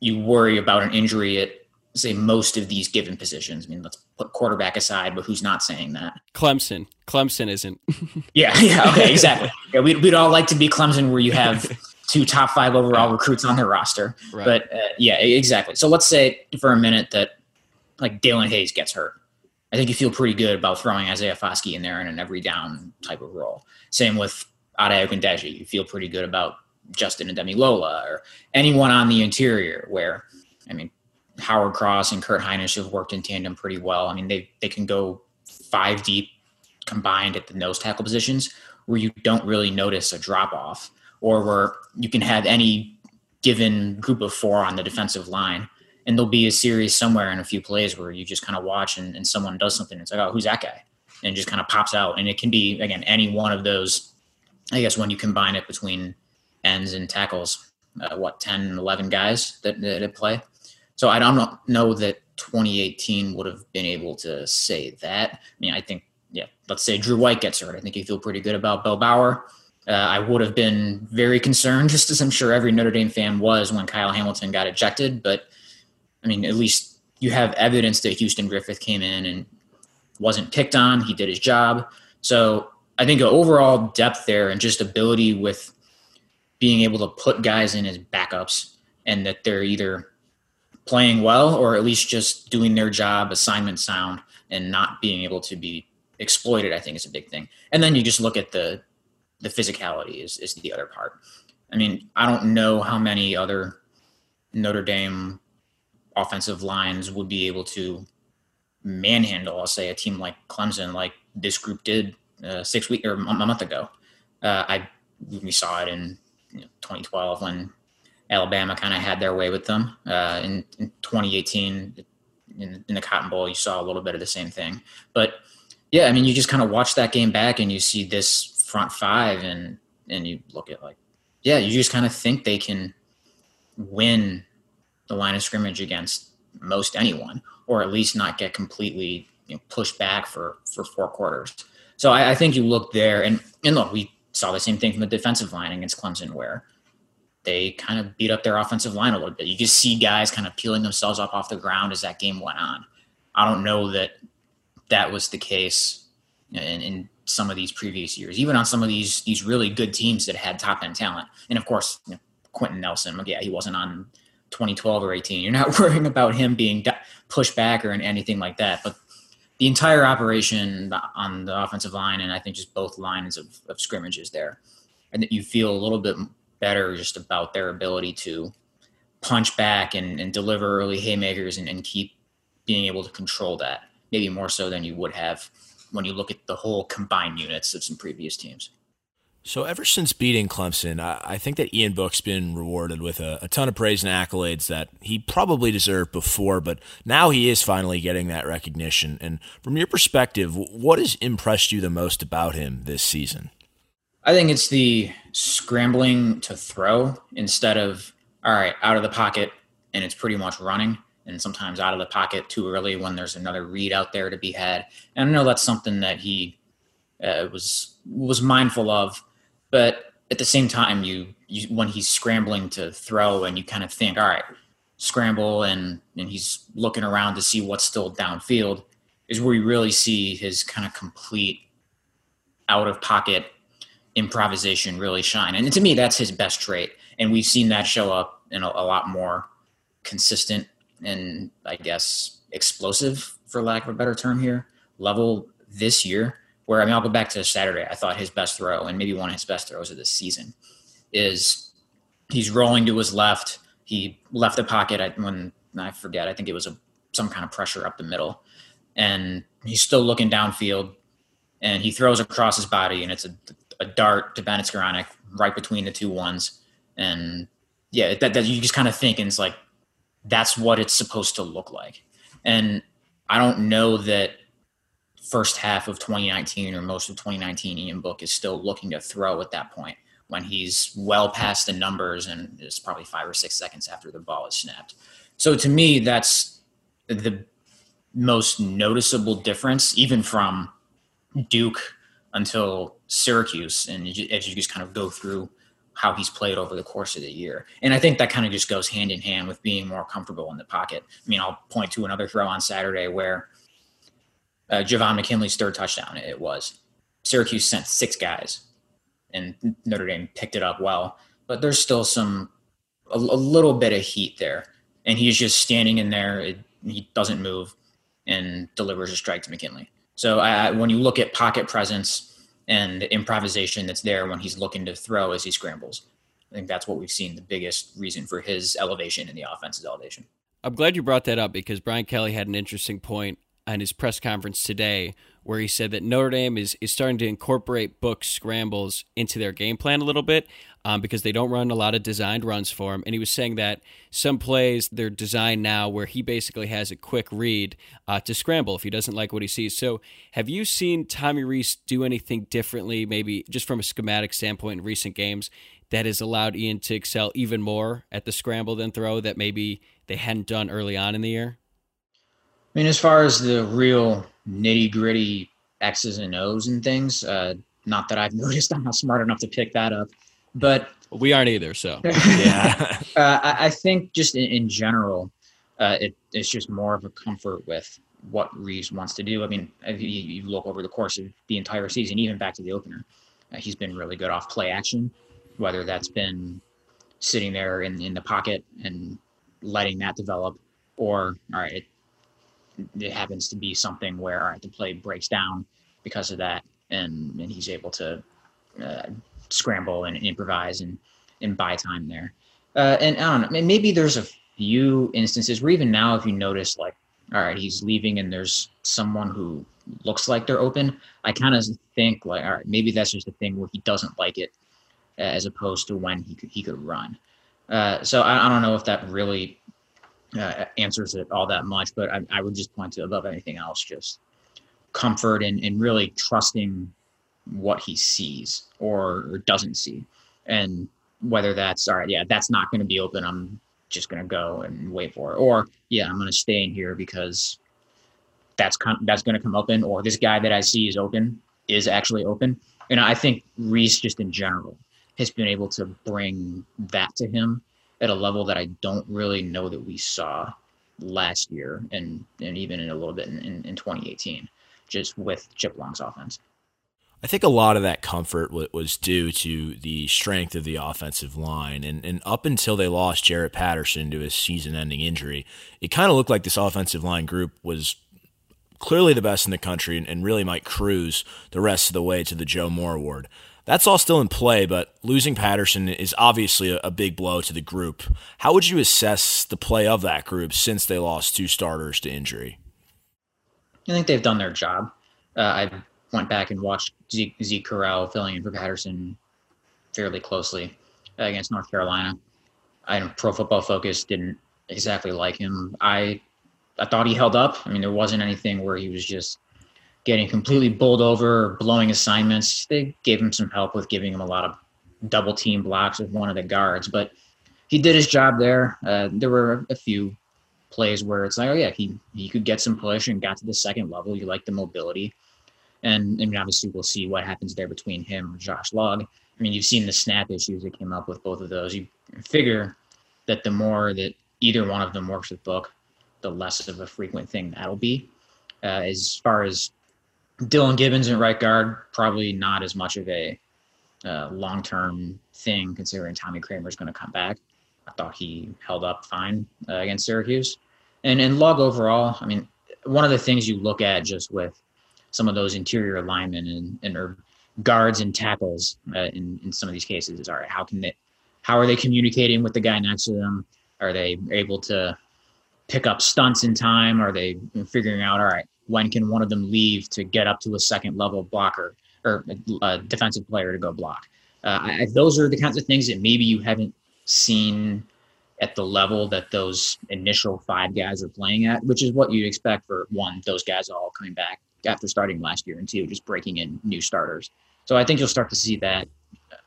you worry about an injury at, say, most of these given positions. I mean, let's put quarterback aside, but who's not saying that? Clemson. Clemson isn't. yeah, yeah, okay, exactly. Yeah, we'd, we'd all like to be Clemson where you have two top five overall recruits on their roster. Right. But, uh, yeah, exactly. So let's say for a minute that, like, Dalen Hayes gets hurt. I think you feel pretty good about throwing Isaiah Foskey in there in an every down type of role. Same with Ade Ogundeji. You feel pretty good about Justin and Demi Lola or anyone on the interior where, I mean, Howard Cross and Kurt Heinisch have worked in tandem pretty well. I mean, they, they can go five deep combined at the nose tackle positions where you don't really notice a drop-off or where you can have any given group of four on the defensive line. And there'll be a series somewhere in a few plays where you just kind of watch and, and someone does something. And it's like, oh, who's that guy? And it just kind of pops out. And it can be, again, any one of those, I guess, when you combine it between ends and tackles, uh, what, ten, eleven guys that, that play. So I don't know that twenty eighteen would have been able to say that. I mean, I think, yeah, let's say Drew White gets hurt. I think you feel pretty good about Bill Bauer. Uh, I would have been very concerned, just as I'm sure every Notre Dame fan was when Kyle Hamilton got ejected. But I mean, at least you have evidence that Houston Griffith came in and wasn't picked on. He did his job. So I think overall depth there and just ability with being able to put guys in as backups and that they're either playing well or at least just doing their job, assignment sound, and not being able to be exploited, I think is a big thing. And then you just look at the the physicality is, is the other part. I mean, I don't know how many other Notre Dame offensive lines would be able to manhandle, I'll say, a team like Clemson, like this group did uh, six weeks or a month ago. Uh, I we saw it in you know, twenty twelve when Alabama kind of had their way with them. Uh, in, in twenty eighteen, in, in the Cotton Bowl, you saw a little bit of the same thing. But yeah, I mean, you just kind of watch that game back and you see this front five, and and you look at like, yeah, you just kind of think they can win the line of scrimmage against most anyone, or at least not get completely you know, pushed back for, for four quarters. So I, I think you look there and, and look, we saw the same thing from the defensive line against Clemson where they kind of beat up their offensive line a little bit. You just see guys kind of peeling themselves up off the ground as that game went on. I don't know that that was the case in, in some of these previous years, even on some of these, these really good teams that had top end talent. And of course, you know, Quentin Nelson, yeah, he wasn't on twenty twelve or eighteen. You're not worrying about him being pushed back or anything like that, but the entire operation on the offensive line, and I think just both lines of, of scrimmages there, and that you feel a little bit better just about their ability to punch back and, and deliver early haymakers and, and keep being able to control that, maybe more so than you would have when you look at the whole combined units of some previous teams. So ever since beating Clemson, I, I think that Ian Book's been rewarded with a, a ton of praise and accolades that he probably deserved before, but now he is finally getting that recognition. And from your perspective, what has impressed you the most about him this season? I think it's the scrambling to throw instead of, all right, out of the pocket, and it's pretty much running. and sometimes out of the pocket too early when there's another read out there to be had. And I know that's something that he uh, was was mindful of, but at the same time, you, you when he's scrambling to throw and you kind of think, all right, scramble, and, and he's looking around to see what's still downfield is where you really see his kind of complete out-of-pocket improvisation really shine. And to me, that's his best trait, and we've seen that show up in a, a lot more consistent and, I guess, explosive, for lack of a better term here, level this year, where, I mean, I'll go back to Saturday. I thought his best throw, and maybe one of his best throws of this season, is he's rolling to his left. He left the pocket at, when I forget, I think it was a, some kind of pressure up the middle, and he's still looking downfield, and he throws across his body, and it's a, a dart to Bennett Skoronic right between the two ones. And yeah, that, that you just kind of think, and it's like, that's what it's supposed to look like. And I don't know that first half of twenty nineteen or most of twenty nineteen Ian Book is still looking to throw at that point when he's well past the numbers and it's probably five or six seconds after the ball is snapped. So to me, that's the most noticeable difference, even from Duke until Syracuse, and as you just kind of go through how he's played over the course of the year. And I think that kind of just goes hand in hand with being more comfortable in the pocket. I mean, I'll point to another throw on Saturday where uh, Javon McKinley's third touchdown, it was. Syracuse sent six guys, and Notre Dame picked it up well. But there's still some a, a little bit of heat there, and he's just standing in there. It, he doesn't move and delivers a strike to McKinley. So I, when you look at pocket presence and improvisation that's there when he's looking to throw as he scrambles, I think that's what we've seen the biggest reason for his elevation and the offense's elevation. I'm glad you brought that up, because Brian Kelly had an interesting point on his press conference today where he said that Notre Dame is, is starting to incorporate Book's scrambles into their game plan a little bit um, because they don't run a lot of designed runs for him. And he was saying that some plays, they're designed now where he basically has a quick read uh, to scramble if he doesn't like what he sees. So have you seen Tommy Rees do anything differently, maybe just from a schematic standpoint in recent games, that has allowed Ian to excel even more at the scramble than throw that maybe they hadn't done early on in the year? I mean, as far as the real nitty-gritty X's and O's and things, uh, not that I've noticed. I'm not smart enough to pick that up. But we aren't either, so. yeah. uh, I think just in, in general, uh, it, it's just more of a comfort with what Rees wants to do. I mean, if you, you look over the course of the entire season, even back to the opener, uh, he's been really good off play action, whether that's been sitting there in, in the pocket and letting that develop, or, all right, it, it happens to be something where, all right, the play breaks down because of that, and, and he's able to uh, scramble and improvise and, and buy time there. Uh, and I don't know, maybe there's a few instances where even now if you notice, like, all right, he's leaving and there's someone who looks like they're open, I kind of think, like, all right, maybe that's just a thing where he doesn't like it uh, as opposed to when he could, he could run. Uh, so I, I don't know if that really – Uh, answers it all that much, but I, I would just point to, above anything else, just comfort and, and really trusting what he sees or, or doesn't see. And whether that's, all right, yeah, that's not going to be open, I'm just going to go and wait for it. Or, yeah, I'm going to stay in here because that's com- that's going to come open, or this guy that I see is open is actually open. And I think Rees, just in general, has been able to bring that to him at a level that I don't really know that we saw last year, and, and even in a little bit in, in, in twenty eighteen, just with Chip Long's offense. I think a lot of that comfort was due to the strength of the offensive line. And, and up until they lost Jarrett Patterson to his season-ending injury, it kind of looked like this offensive line group was clearly the best in the country and, and really might cruise the rest of the way to the Joe Moore Award. That's all still in play, but losing Patterson is obviously a big blow to the group. How would you assess the play of that group since they lost two starters to injury? I think they've done their job. Uh, I went back and watched Zeke, Zeke Corral filling in for Patterson fairly closely uh, against North Carolina. I know Pro Football Focus didn't exactly like him. I I thought he held up. I mean, there wasn't anything where he was just getting completely bowled over or blowing assignments. They gave him some help with giving him a lot of double team blocks with one of the guards, but he did his job there. Uh, there were a few plays where it's like, oh yeah, he he could get some push and got to the second level. You like the mobility. And I mean, obviously we'll see what happens there between him and Josh Lugg. I mean, you've seen the snap issues that came up with both of those. You figure that the more that either one of them works with Book, the less of a frequent thing that'll be. Uh, as far as Dylan Gibbons at right guard, probably not as much of a uh, long-term thing considering Tommy Kramer's going to come back. I thought he held up fine uh, against Syracuse. And, and Lugg overall, I mean, one of the things you look at just with some of those interior linemen and, and or guards and tackles uh, in, in some of these cases is, all right, how can they, how are they communicating with the guy next to them? Are they able to pick up stunts in time? Are they figuring out, all right, when can one of them leave to get up to a second level blocker or a defensive player to go block? Uh, I, those are the kinds of things that maybe you haven't seen at the level that those initial five guys are playing at, which is what you'd expect for one, those guys all coming back after starting last year, and two, just breaking in new starters. So I think you'll start to see that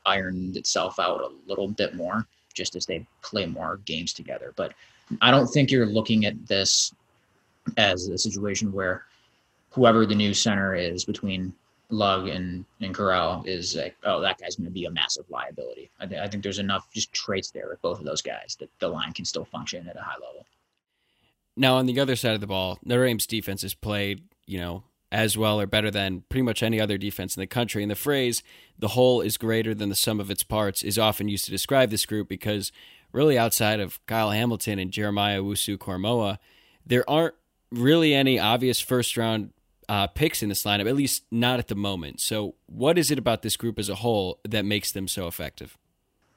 ironed itself out a little bit more just as they play more games together. But I don't think you're looking at this as a situation where whoever the new center is between Lugg and, and Corral is like, oh, that guy's going to be a massive liability. I, th- I think there's enough just traits there with both of those guys that the line can still function at a high level. Now, on the other side of the ball, Notre Dame's defense has played, you know, as well or better than pretty much any other defense in the country. And the phrase, the whole is greater than the sum of its parts, is often used to describe this group because really outside of Kyle Hamilton and Jeremiah Owusu-Koramoah, there aren't really any obvious first-round uh, picks in this lineup, at least not at the moment. So what is it about this group as a whole that makes them so effective?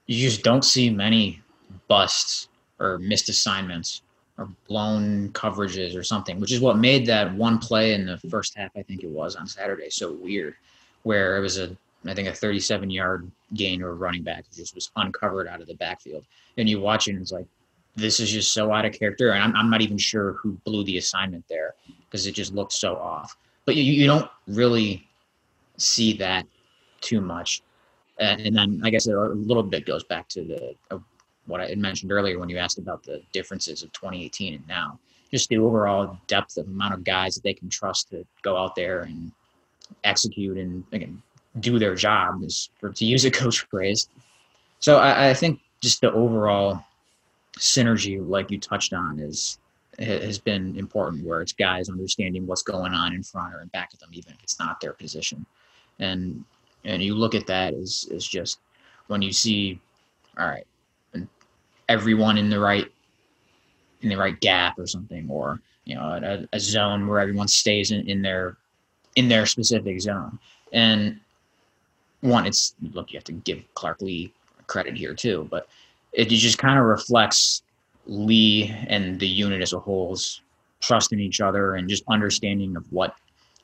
You just don't see many busts or missed assignments or blown coverages or something, which is what made that one play in the first half, I think it was, on Saturday so weird, where it was, a, I think, a thirty-seven-yard gain to a running back. It just was uncovered out of the backfield. And you watch it, and it's like, this is just so out of character. And I'm, I'm not even sure who blew the assignment there because it just looked so off. But you, you don't really see that too much. And, and then I guess a little bit goes back to the uh, – what I had mentioned earlier when you asked about the differences of twenty eighteen and now, just the overall depth of amount of guys that they can trust to go out there and execute and, again, do their job, is for, to use a coach phrase. So I, I think just the overall synergy, like you touched on, is has been important, where it's guys understanding what's going on in front or in back of them, even if it's not their position. And and you look at that as, as just when you see, all right, everyone in the right in the right gap or something, or you know, a, a zone where everyone stays in, in their in their specific zone. And one, it's look, you have to give Clark Lee credit here too, but it just kind of reflects Lee and the unit as a whole's trust in each other and just understanding of what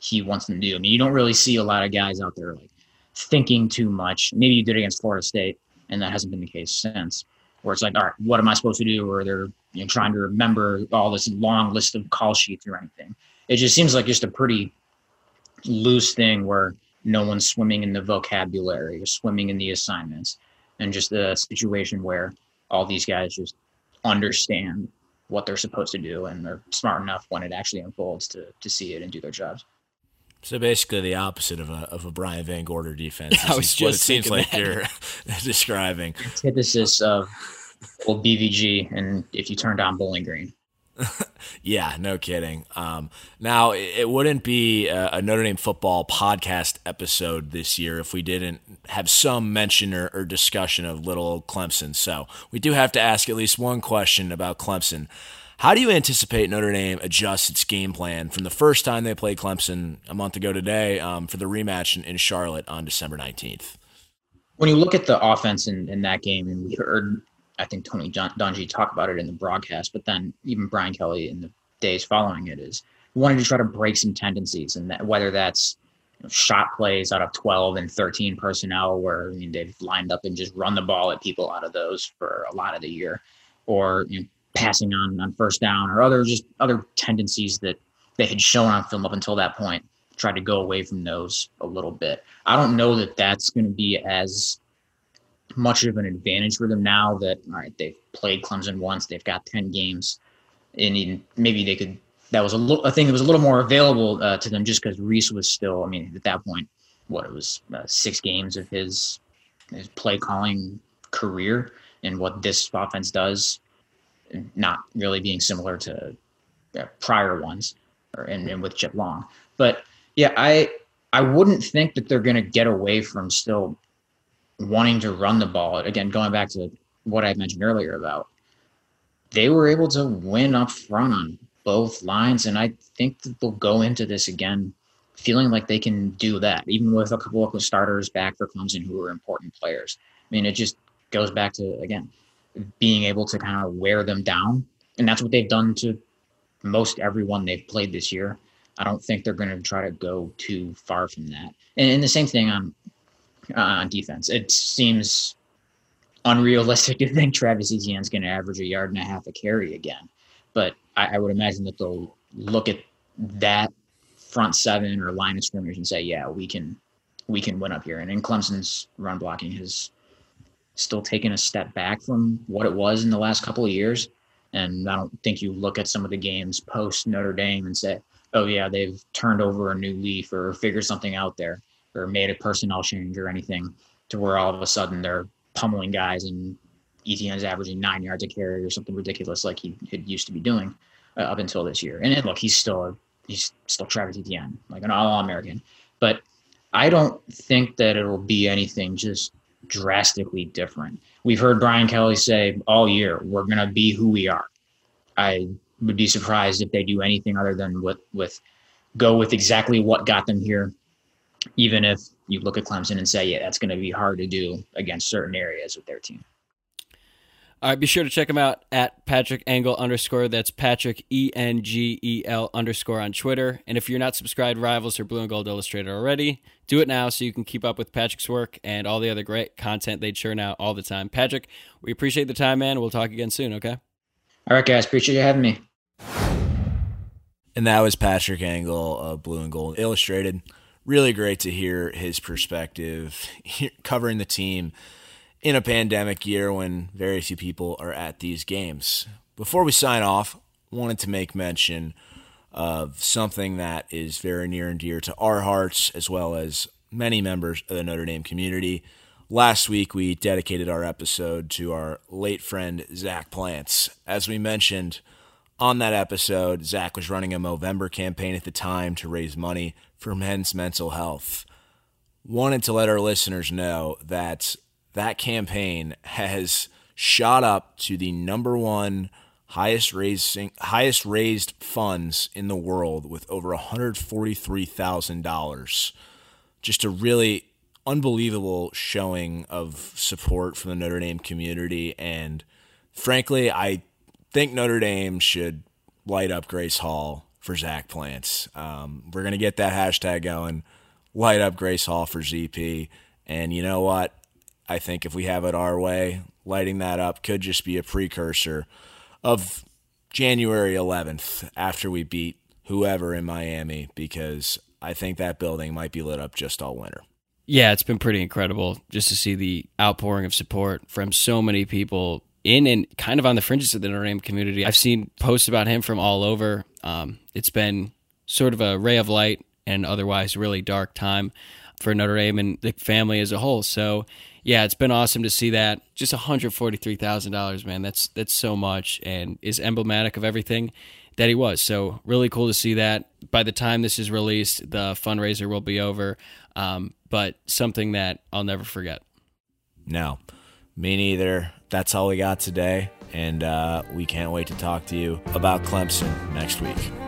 he wants them to do. I mean, you don't really see a lot of guys out there like thinking too much. Maybe you did it against Florida State, and that hasn't been the case since, where it's like, all right, what am I supposed to do? Or they're, you know, trying to remember all this long list of call sheets or anything. It just seems like just a pretty loose thing where no one's swimming in the vocabulary or swimming in the assignments, and just a situation where all these guys just understand what they're supposed to do and they're smart enough when it actually unfolds to to see it and do their jobs. So basically the opposite of a of a Brian Van Gorder defense. I was just what it seems like that. You're describing. Antithesis of old B V G and if you turned on Bowling Green. Yeah, no kidding. Um, now, it wouldn't be a Notre Dame football podcast episode this year if we didn't have some mention or, or discussion of little old Clemson. So we do have to ask at least one question about Clemson. How do you anticipate Notre Dame adjusts its game plan from the first time they played Clemson a month ago today um, for the rematch in, in Charlotte on December nineteenth? When you look at the offense in, in that game, and we heard, I think, Tony Dungy talk about it in the broadcast, but then even Brian Kelly in the days following it, is we wanted to try to break some tendencies, and that, whether that's you know, shot plays out of twelve and thirteen personnel where I mean, they've lined up and just run the ball at people out of those for a lot of the year, or you know, passing on, on first down, or other just other tendencies that they had shown on film up until that point, tried to go away from those a little bit. I don't know that that's going to be as much of an advantage for them now that, all right, they've played Clemson once, they've got ten games and even maybe they could, that was a, little, a thing that was a little more available uh, to them just because Reese was still, I mean, at that point, what it was uh, six games of his, his play calling career, and what this offense does not really being similar to uh, prior ones or and, and with Chip Long. But yeah, I, I wouldn't think that they're going to get away from still wanting to run the ball. Again, going back to what I mentioned earlier about they were able to win up front on both lines. And I think that they'll go into this again feeling like they can do that, even with a couple of starters back for Clemson who are important players. I mean, it just goes back to, again, being able to kind of wear them down. And that's what they've done to most everyone they've played this year. I don't think they're going to try to go too far from that. And, and the same thing on uh, on defense. It seems unrealistic to think Travis Etienne's going to average a yard and a half a carry again. But I, I would imagine that they'll look at that front seven or line of scrimmage and say, yeah, we can we can win up here. And, and Clemson's run blocking has still taken a step back from what it was in the last couple of years. And I don't think you look at some of the games post-Notre Dame and say, oh, yeah, they've turned over a new leaf or figured something out there or made a personnel change or anything to where all of a sudden they're pummeling guys and Etienne's averaging nine yards a carry or something ridiculous like he had used to be doing uh, up until this year. And, and look, he's still a, he's still Travis Etienne, like an All-American. But I don't think that it'll be anything just drastically different. We've heard Brian Kelly say all year, we're going to be who we are. I would be surprised if they do anything other than with, with go with exactly what got them here, even if you look at Clemson and say, yeah, that's going to be hard to do against certain areas with their team. All right, be sure to check him out at Patrick Engel underscore. That's Patrick E N G E L underscore on Twitter. And if you're not subscribed Rivals or Blue and Gold Illustrated already, do it now so you can keep up with Patrick's work and all the other great content they churn out all the time. Patrick, we appreciate the time, man. We'll talk again soon, okay? All right, guys. Appreciate you having me. And that was Patrick Engel of Blue and Gold Illustrated. Really great to hear his perspective covering the team in a pandemic year when very few people are at these games. Before we sign off, wanted to make mention of something that is very near and dear to our hearts, as well as many members of the Notre Dame community. Last week, we dedicated our episode to our late friend, Zach Plants. As we mentioned on that episode, Zach was running a Movember campaign at the time to raise money for men's mental health. Wanted to let our listeners know that that campaign has shot up to the number one highest raising, highest raised funds in the world with over one hundred forty-three thousand dollars. Just a really unbelievable showing of support from the Notre Dame community. And frankly, I think Notre Dame should light up Grace Hall for Zach Plants. Um, we're going to get that hashtag going, light up Grace Hall for Z P. And you know what? I think if we have it our way, lighting that up could just be a precursor of January eleventh after we beat whoever in Miami, because I think that building might be lit up just all winter. Yeah, it's been pretty incredible just to see the outpouring of support from so many people in and kind of on the fringes of the Notre Dame community. I've seen posts about him from all over. Um, it's been sort of a ray of light and otherwise really dark time for Notre Dame and the family as a whole. So, yeah, it's been awesome to see that. Just one hundred forty-three thousand dollars, man. That's that's so much and is emblematic of everything that he was. So really cool to see that. By the time this is released, the fundraiser will be over, um, but something that I'll never forget. No, me neither. That's all we got today, and uh, we can't wait to talk to you about Clemson next week.